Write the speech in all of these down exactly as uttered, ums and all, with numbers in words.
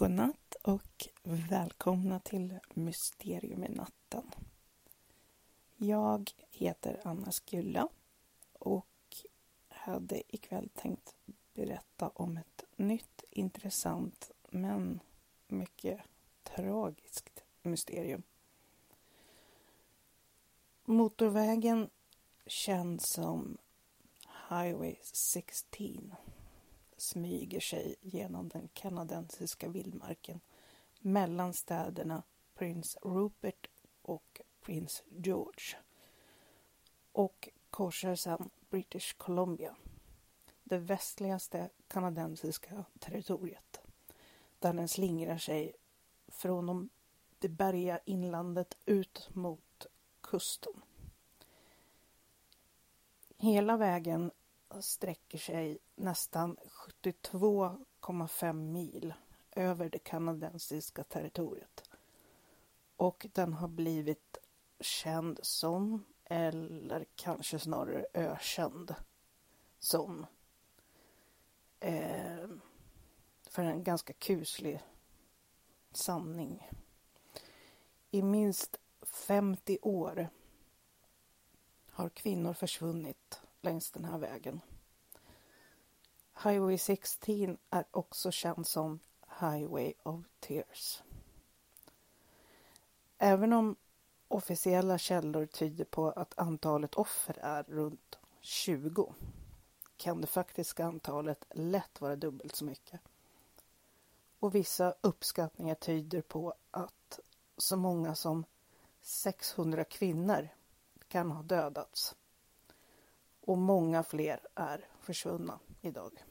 Godnatt och välkomna till Mysterium i natten. Jag heter Anna Skulla och hade ikväll tänkt berätta om ett nytt intressant men mycket tragiskt mysterium. Motorvägen känd som Highway sexton smyger sig genom den kanadensiska vildmarken mellan städerna Prince Rupert och Prince George och korsar sedan British Columbia, det västligaste kanadensiska territoriet, där den slingrar sig från det bergiga inlandet ut mot kusten. Hela vägen sträcker sig nästan sjuttiotvå komma fem mil över det kanadensiska territoriet. Och den har blivit känd som, eller kanske snarare ökänd som, eh, för en ganska kuslig sanning. I minst femtio år har kvinnor försvunnit längs den här vägen. Highway sexton är också känd som Highway of Tears. Även om officiella källor tyder på att antalet offer är runt tjugo kan det faktiska antalet lätt vara dubbelt så mycket. Och vissa uppskattningar tyder på att så många som sexhundra kvinnor kan ha dödats. Och många fler är försvunna idag.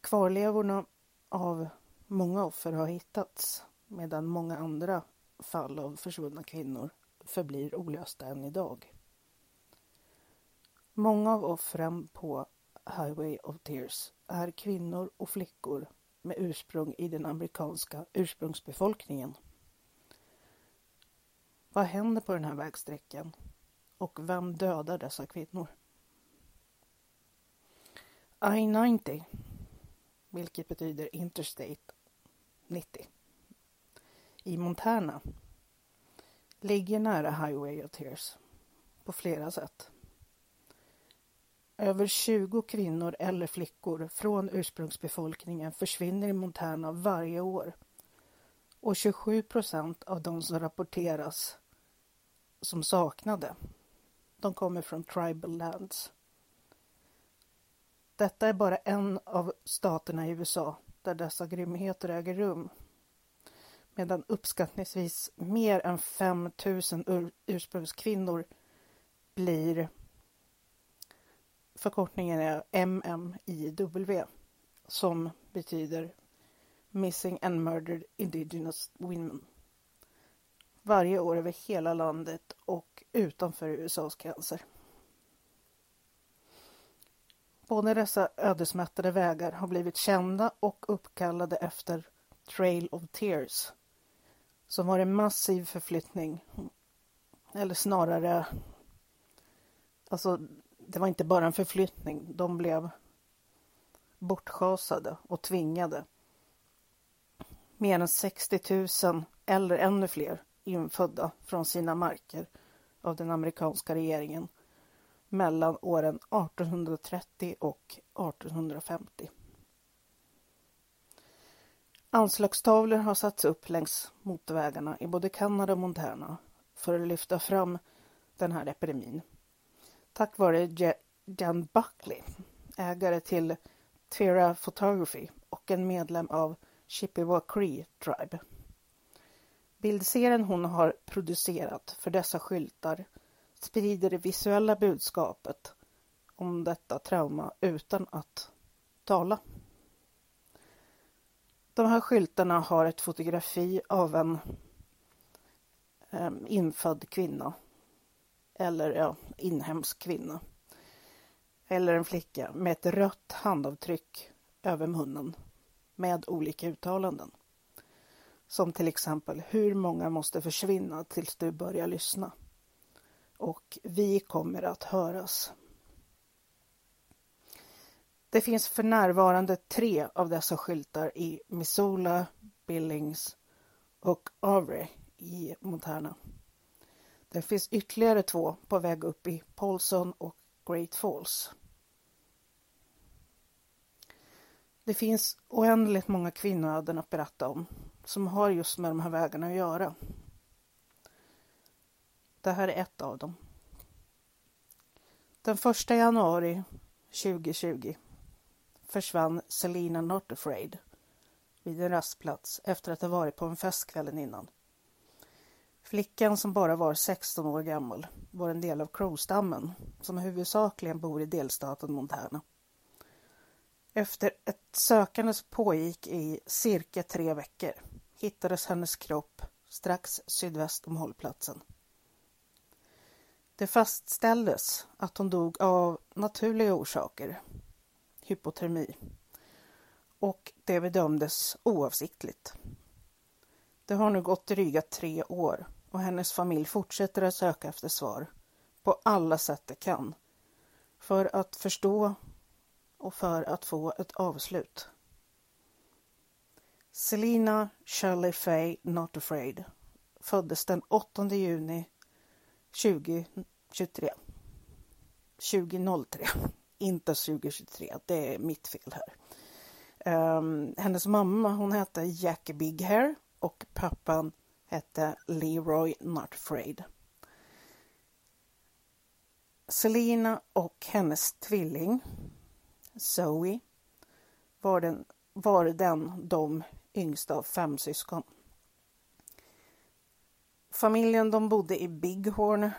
Kvarlevorna av många offer har hittats, medan många andra fall av försvunna kvinnor förblir olösta än idag. Många av offren på Highway of Tears är kvinnor och flickor med ursprung i den amerikanska ursprungsbefolkningen. Vad händer på den här vägsträckan? Och vem dödar dessa kvinnor? I nittio, vilket betyder Interstate nittio, i Montana ligger nära Highway of Tears på flera sätt. Över tjugo kvinnor eller flickor från ursprungsbefolkningen försvinner i Montana varje år. Och tjugosju procent av de som rapporteras som saknade, de kommer från tribal lands. Detta är bara en av staterna i U S A där dessa grymheter äger rum. Medan uppskattningsvis mer än fem tusen ur- ursprungskvinnor blir, förkortningen är M M I W, som betyder Missing and Murdered Indigenous Women. Varje år över hela landet och utanför U S A:s gränser. Båda dessa ödesmättade vägar har blivit kända och uppkallade efter Trail of Tears, som var en massiv förflyttning, eller snarare, alltså det var inte bara en förflyttning, de blev bortschasade och tvingade. Mer än sextio tusen eller ännu fler infödda från sina marker av den amerikanska regeringen mellan åren artonhundratrettio och artonhundrafemtio. Anslagstavlor har satts upp längs motorvägarna i både Kanada och Montana för att lyfta fram den här epidemin. Tack vare Jan Buckley, ägare till Tera Photography och en medlem av Chippewa Cree Tribe. Bildserien hon har producerat för dessa skyltar sprider det visuella budskapet om detta trauma utan att tala. De här skyltarna har ett fotografi av en eh, infödd kvinna, eller ja, inhemsk kvinna, eller en flicka med ett rött handavtryck över munnen med olika uttalanden. Som till exempel, hur många måste försvinna tills du börjar lyssna? Och vi kommer att höras. Det finns för närvarande tre av dessa skyltar i Missoula, Billings och Havre i Montana. Det finns ytterligare två på väg upp i Polson och Great Falls. Det finns oändligt många kvinnoöden att berätta om som har just med de här vägarna att göra. Det här är ett av dem. Den första januari tjugohundratjugo försvann Selena Not Afraid vid en rastplats efter att ha varit på en fest kvällen innan. Flickan som bara var sexton år gammal var en del av Crow-stammen som huvudsakligen bor i delstaten Montana. Efter ett sökande som pågick i cirka tre veckor hittades hennes kropp strax sydväst om hållplatsen. Det fastställdes att hon dog av naturliga orsaker, hypotermi, och det bedömdes oavsiktligt. Det har nu gått dryga tre år och hennes familj fortsätter att söka efter svar på alla sätt de kan för att förstå och för att få ett avslut. Selena Shirley Faye Not Afraid föddes den åttonde juni tjugohundratjugotre. tjugohundratre. Inte tjugohundratjugotre, det är mitt fel här. Um, hennes mamma hon hette Jackie Big Hair och pappan hette Leroy Not Afraid. Selena och hennes tvilling Zoe var den, var den de yngsta av fem syskon. Familjen de bodde i Big Horn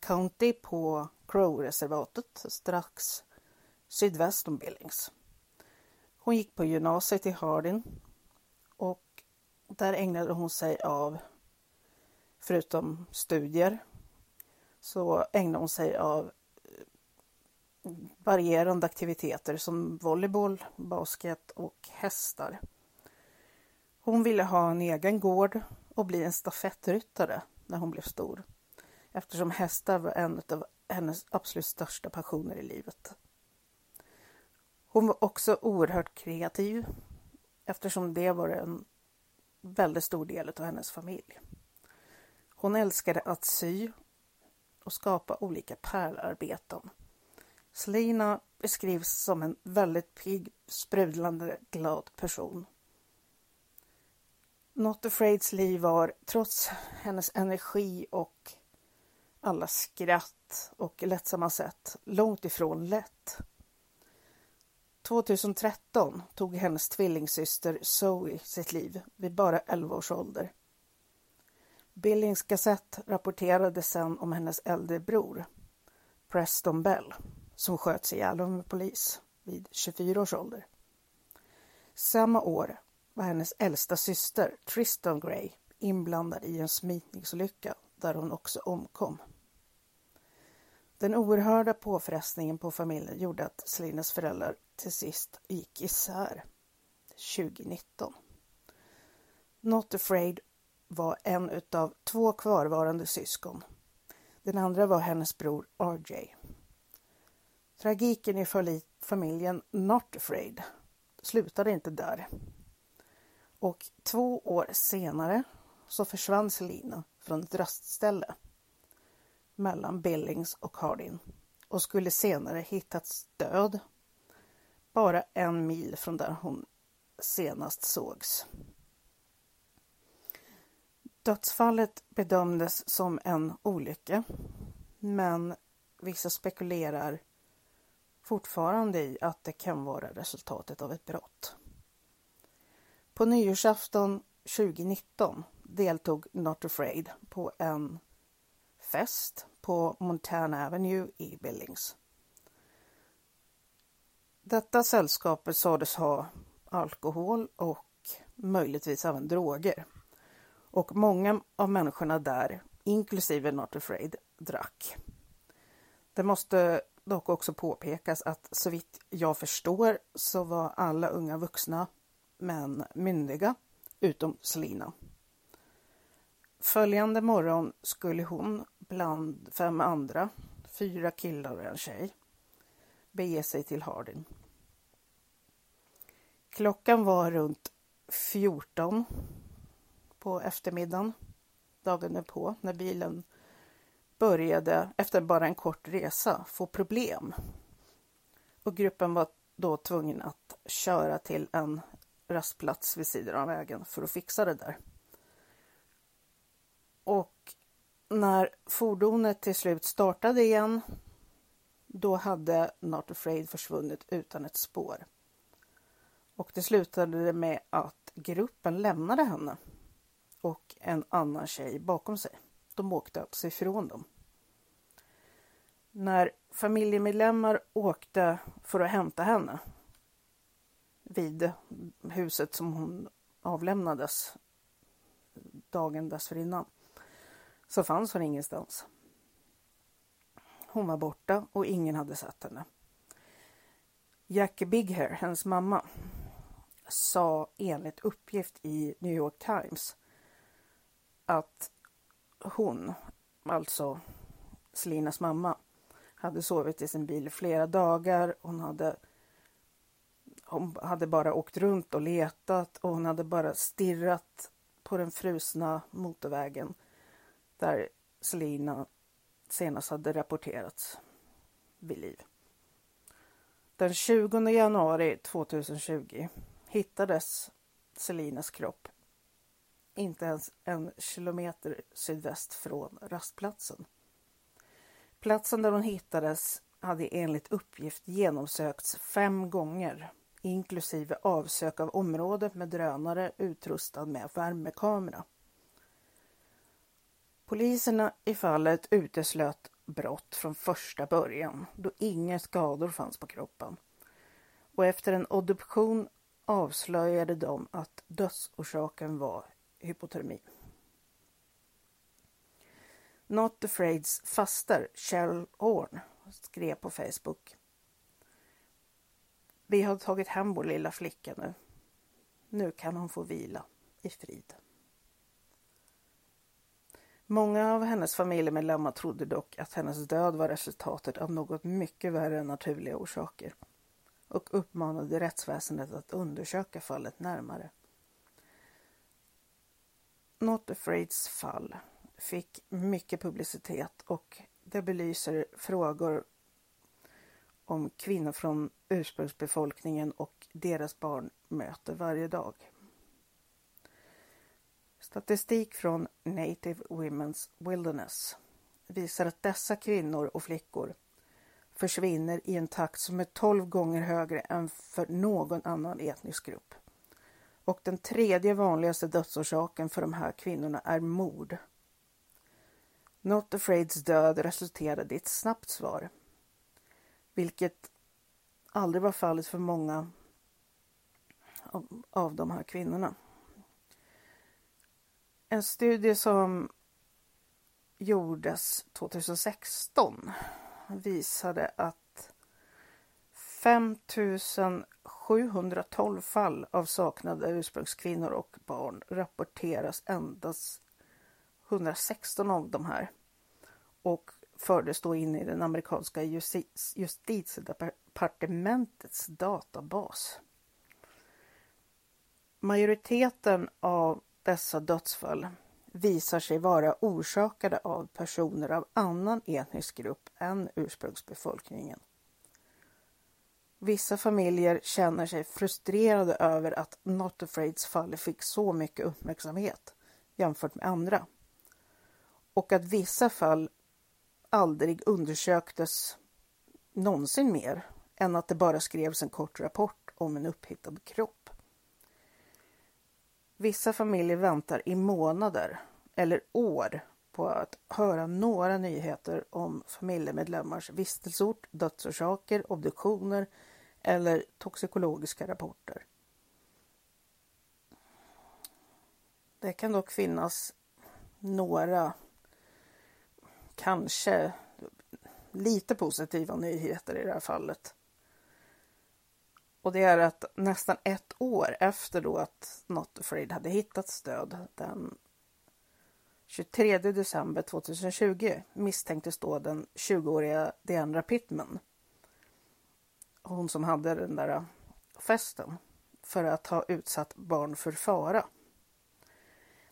County på Crow-reservatet strax sydväst om Billings. Hon gick på gymnasiet i Hardin och där ägnade hon sig av, förutom studier, så ägnade hon sig av varierande aktiviteter som volleyboll, basket och hästar. Hon ville ha en egen gård och bli en stafettryttare när hon blev stor, eftersom hästar var en av hennes absolut största passioner i livet. Hon var också oerhört kreativ, eftersom det var en väldigt stor del av hennes familj. Hon älskade att sy och skapa olika pärlarbeten. Selena beskrivs som en väldigt pigg, sprudlande, glad person. Not Afraids liv var, trots hennes energi och alla skratt och lättsamma sätt, långt ifrån lätt. tjugotretton tog hennes tvillingsyster Zoe sitt liv vid bara elva års ålder. Billings Gazette rapporterade sedan om hennes äldre bror, Preston Bell, som sköts ihjäl av en polis vid tjugofyra års ålder. Samma år var hennes äldsta syster Tristan Gray inblandad i en smitningsolycka där hon också omkom. Den oerhörda påfrestningen på familjen gjorde att Selinas föräldrar till sist gick isär tjugonitton. Not Afraid var en utav två kvarvarande syskon. Den andra var hennes bror R J. Tragiken i familjen Not Afraid slutade inte där. Och två år senare så försvann Selena från ett rastställe mellan Billings och Hardin och skulle senare hittats död bara en mil från där hon senast sågs. Dödsfallet bedömdes som en olycka, men vissa spekulerar fortfarande i att det kan vara resultatet av ett brott. På nyårsafton tjugonitton deltog Not Afraid på en fest på Montana Avenue i Billings. Detta sällskapet sades ha alkohol och möjligtvis även droger. Och många av människorna där, inklusive Not Afraid, drack. Det måste dock också påpekas att så vitt jag förstår så var alla unga vuxna men myndiga utom Selena. Följande morgon skulle hon bland fem andra, fyra killar och en tjej, bege sig till Hardin Klockan var runt fjorton på eftermiddagen, dagen därpå, när bilen började, efter bara en kort resa, få problem. Och gruppen var då tvungen att köra till en rastplats vid sidan av vägen för att fixa det där. Och när fordonet till slut startade igen, då hade Not Afraid försvunnit utan ett spår. Och det slutade med att gruppen lämnade henne och en annan tjej bakom sig. De åkte alltså ifrån dem. När familjemedlemmar åkte för att hämta henne vid huset som hon avlämnades dagen dessförinnan, så fanns hon ingenstans. Hon var borta och ingen hade sett henne. Jackie Big Hair, hennes mamma, sa enligt uppgift i New York Times att hon, alltså Selinas mamma, hade sovit i sin bil flera dagar. Hon hade, hon hade bara åkt runt och letat, och hon hade bara stirrat på den frusna motorvägen där Selena senast hade rapporterats vid liv. Den tjugonde januari tjugohundratjugo hittades Selinas kropp inte ens en kilometer sydväst från rastplatsen. Platsen där hon hittades hade enligt uppgift genomsökts fem gånger, inklusive avsök av området med drönare utrustad med värmekamera. Poliserna i fallet uteslöt brott från första början, då inga skador fanns på kroppen. Och efter en obduktion avslöjade de att dödsorsaken var hypotermi. Not Afraids faster Cheryl Horn skrev på Facebook: "Vi har tagit hem vår lilla flicka nu. Nu kan hon få vila i frid." Många av hennes familjemedlemmar trodde dock att hennes död var resultatet av något mycket värre än naturliga orsaker och uppmanade rättsväsendet att undersöka fallet närmare. Not Afraids fall fick mycket publicitet, och det belyser frågor om kvinnor från ursprungsbefolkningen och deras barn möter varje dag. Statistik från Native Women's Wilderness visar att dessa kvinnor och flickor försvinner i en takt som är tolv gånger högre än för någon annan etnisk grupp. Och den tredje vanligaste dödsorsaken för de här kvinnorna är mord. Not Afraids död resulterade i ett snabbt svar, vilket aldrig var fallet för många av, av de här kvinnorna. En studie som gjordes tjugohundrasexton visade att fem tusen sjuhundratolv fall av saknade ursprungskvinnor och barn rapporteras. Endast etthundrasexton av de här och fördes då in i den amerikanska justi- justitiedepartementets databas. Majoriteten av dessa dödsfall visar sig vara orsakade av personer av annan etnisk grupp än ursprungsbefolkningen. Vissa familjer känner sig frustrerade över att Not Afraids fall fick så mycket uppmärksamhet jämfört med andra, och att vissa fall aldrig undersöktes någonsin mer än att det bara skrevs en kort rapport om en upphittad kropp. Vissa familjer väntar i månader eller år på att höra några nyheter om familjemedlemmars vistelsort, dödsorsaker, obduktioner eller toxikologiska rapporter. Det kan dock finnas några, kanske lite positiva nyheter i det här fallet. Och det är att nästan ett år efter då att Not Afraid hade hittats död, den tjugotredje december tjugohundratjugo, misstänktes då den tjugoåriga Deandra Pittman, hon som hade den där festen, för att ha utsatt barn för fara.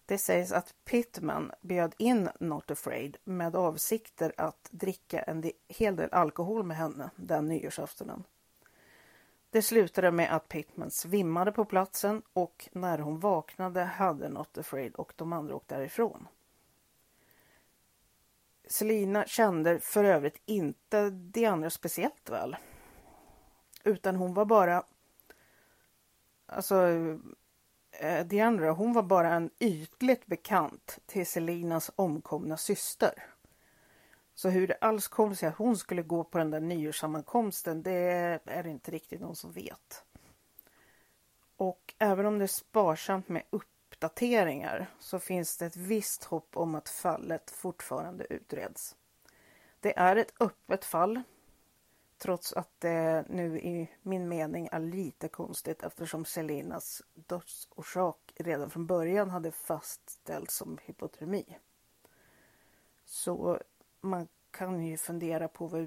Det sägs att Pittman bjöd in Not Afraid med avsikter att dricka en hel del alkohol med henne den nyårsaftonen. Det slutade med att Pittman svimmade på platsen och när hon vaknade hade Not Afraid och de andra åkt därifrån. Selena kände för övrigt inte Deandra speciellt väl. Utan hon var bara... Alltså... Deandra, hon var bara en ytligt bekant till Selinas omkomna syster. Så hur det alls kom sig att hon skulle gå på den där nyårssammankomsten, det är det inte riktigt någon som vet. Och även om det är sparsamt med uppdateringar så finns det ett visst hopp om att fallet fortfarande utreds. Det är ett öppet fall, trots att det nu i min mening är lite konstigt eftersom Selinas dödsorsak redan från början hade fastställts som hypotermi. Så man kan ju fundera på vad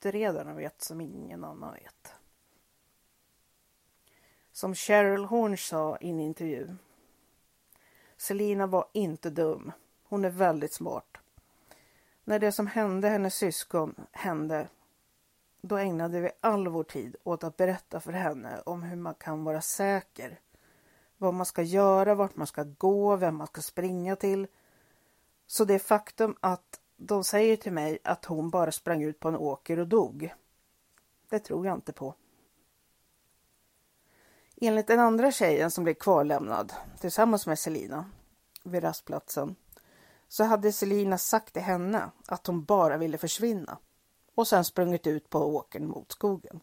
utredarna vet som ingen annan vet. Som Cheryl Horn sa i en intervju: Selena var inte dum. Hon är väldigt smart. När det som hände hennes syskon hände, då ägnade vi all vår tid åt att berätta för henne om hur man kan vara säker. Vad man ska göra, vart man ska gå, vem man ska springa till. Så det faktum att de säger till mig att hon bara sprang ut på en åker och dog, det tror jag inte på. Enligt den andra tjejen som blev kvarlämnad tillsammans med Selena vid rastplatsen, så hade Selena sagt till henne att hon bara ville försvinna och sen sprungit ut på åkern mot skogen.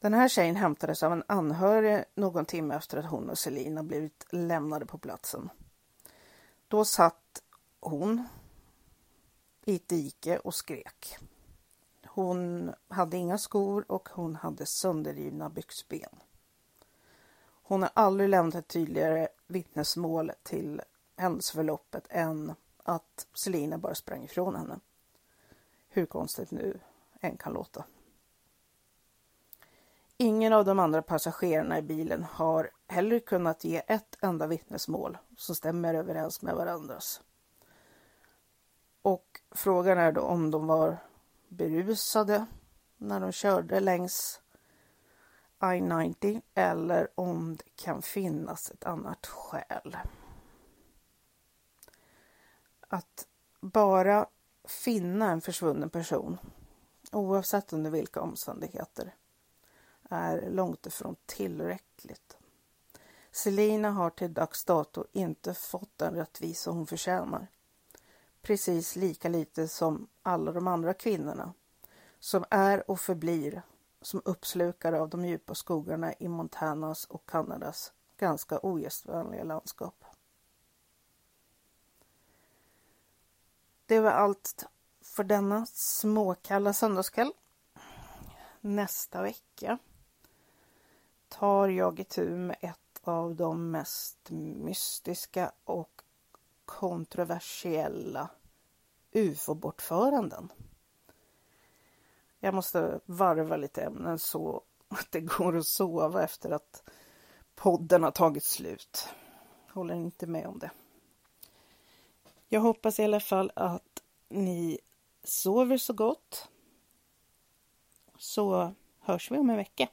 Den här tjejen hämtades av en anhörig någon timme efter att hon och Selena blivit lämnade på platsen. Då satt hon i ett dike och skrek. Hon hade inga skor och hon hade sönderrivna byxben. Hon har aldrig lämnat ett tydligare vittnesmål till händelseförloppet än att Selena bara sprang ifrån henne. Hur konstigt nu än kan låta. Ingen av de andra passagerarna i bilen har heller kunnat ge ett enda vittnesmål som stämmer överens med varandras. Och frågan är då om de var berusade när de körde längs I nittio eller om det kan finnas ett annat skäl. Att bara finna en försvunnen person, oavsett under vilka omständigheter, är långt ifrån tillräckligt. Selena har till dags dato inte fått den rättvisa hon förtjänar. Precis lika lite som alla de andra kvinnorna som är och förblir som uppslukare av de djupa skogarna i Montanas och Kanadas ganska ogästvänliga landskap. Det var allt för denna småkalla söndagskväll. Nästa vecka tar jag itu med ett av de mest mystiska och kontroversiella U F O-bortföranden. Jag måste varva lite ämnen så att det går att sova efter att podden har tagit slut. Håller inte med om det. Jag hoppas i alla fall att ni sover så gott. Så hörs vi om en vecka.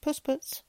Puss puss!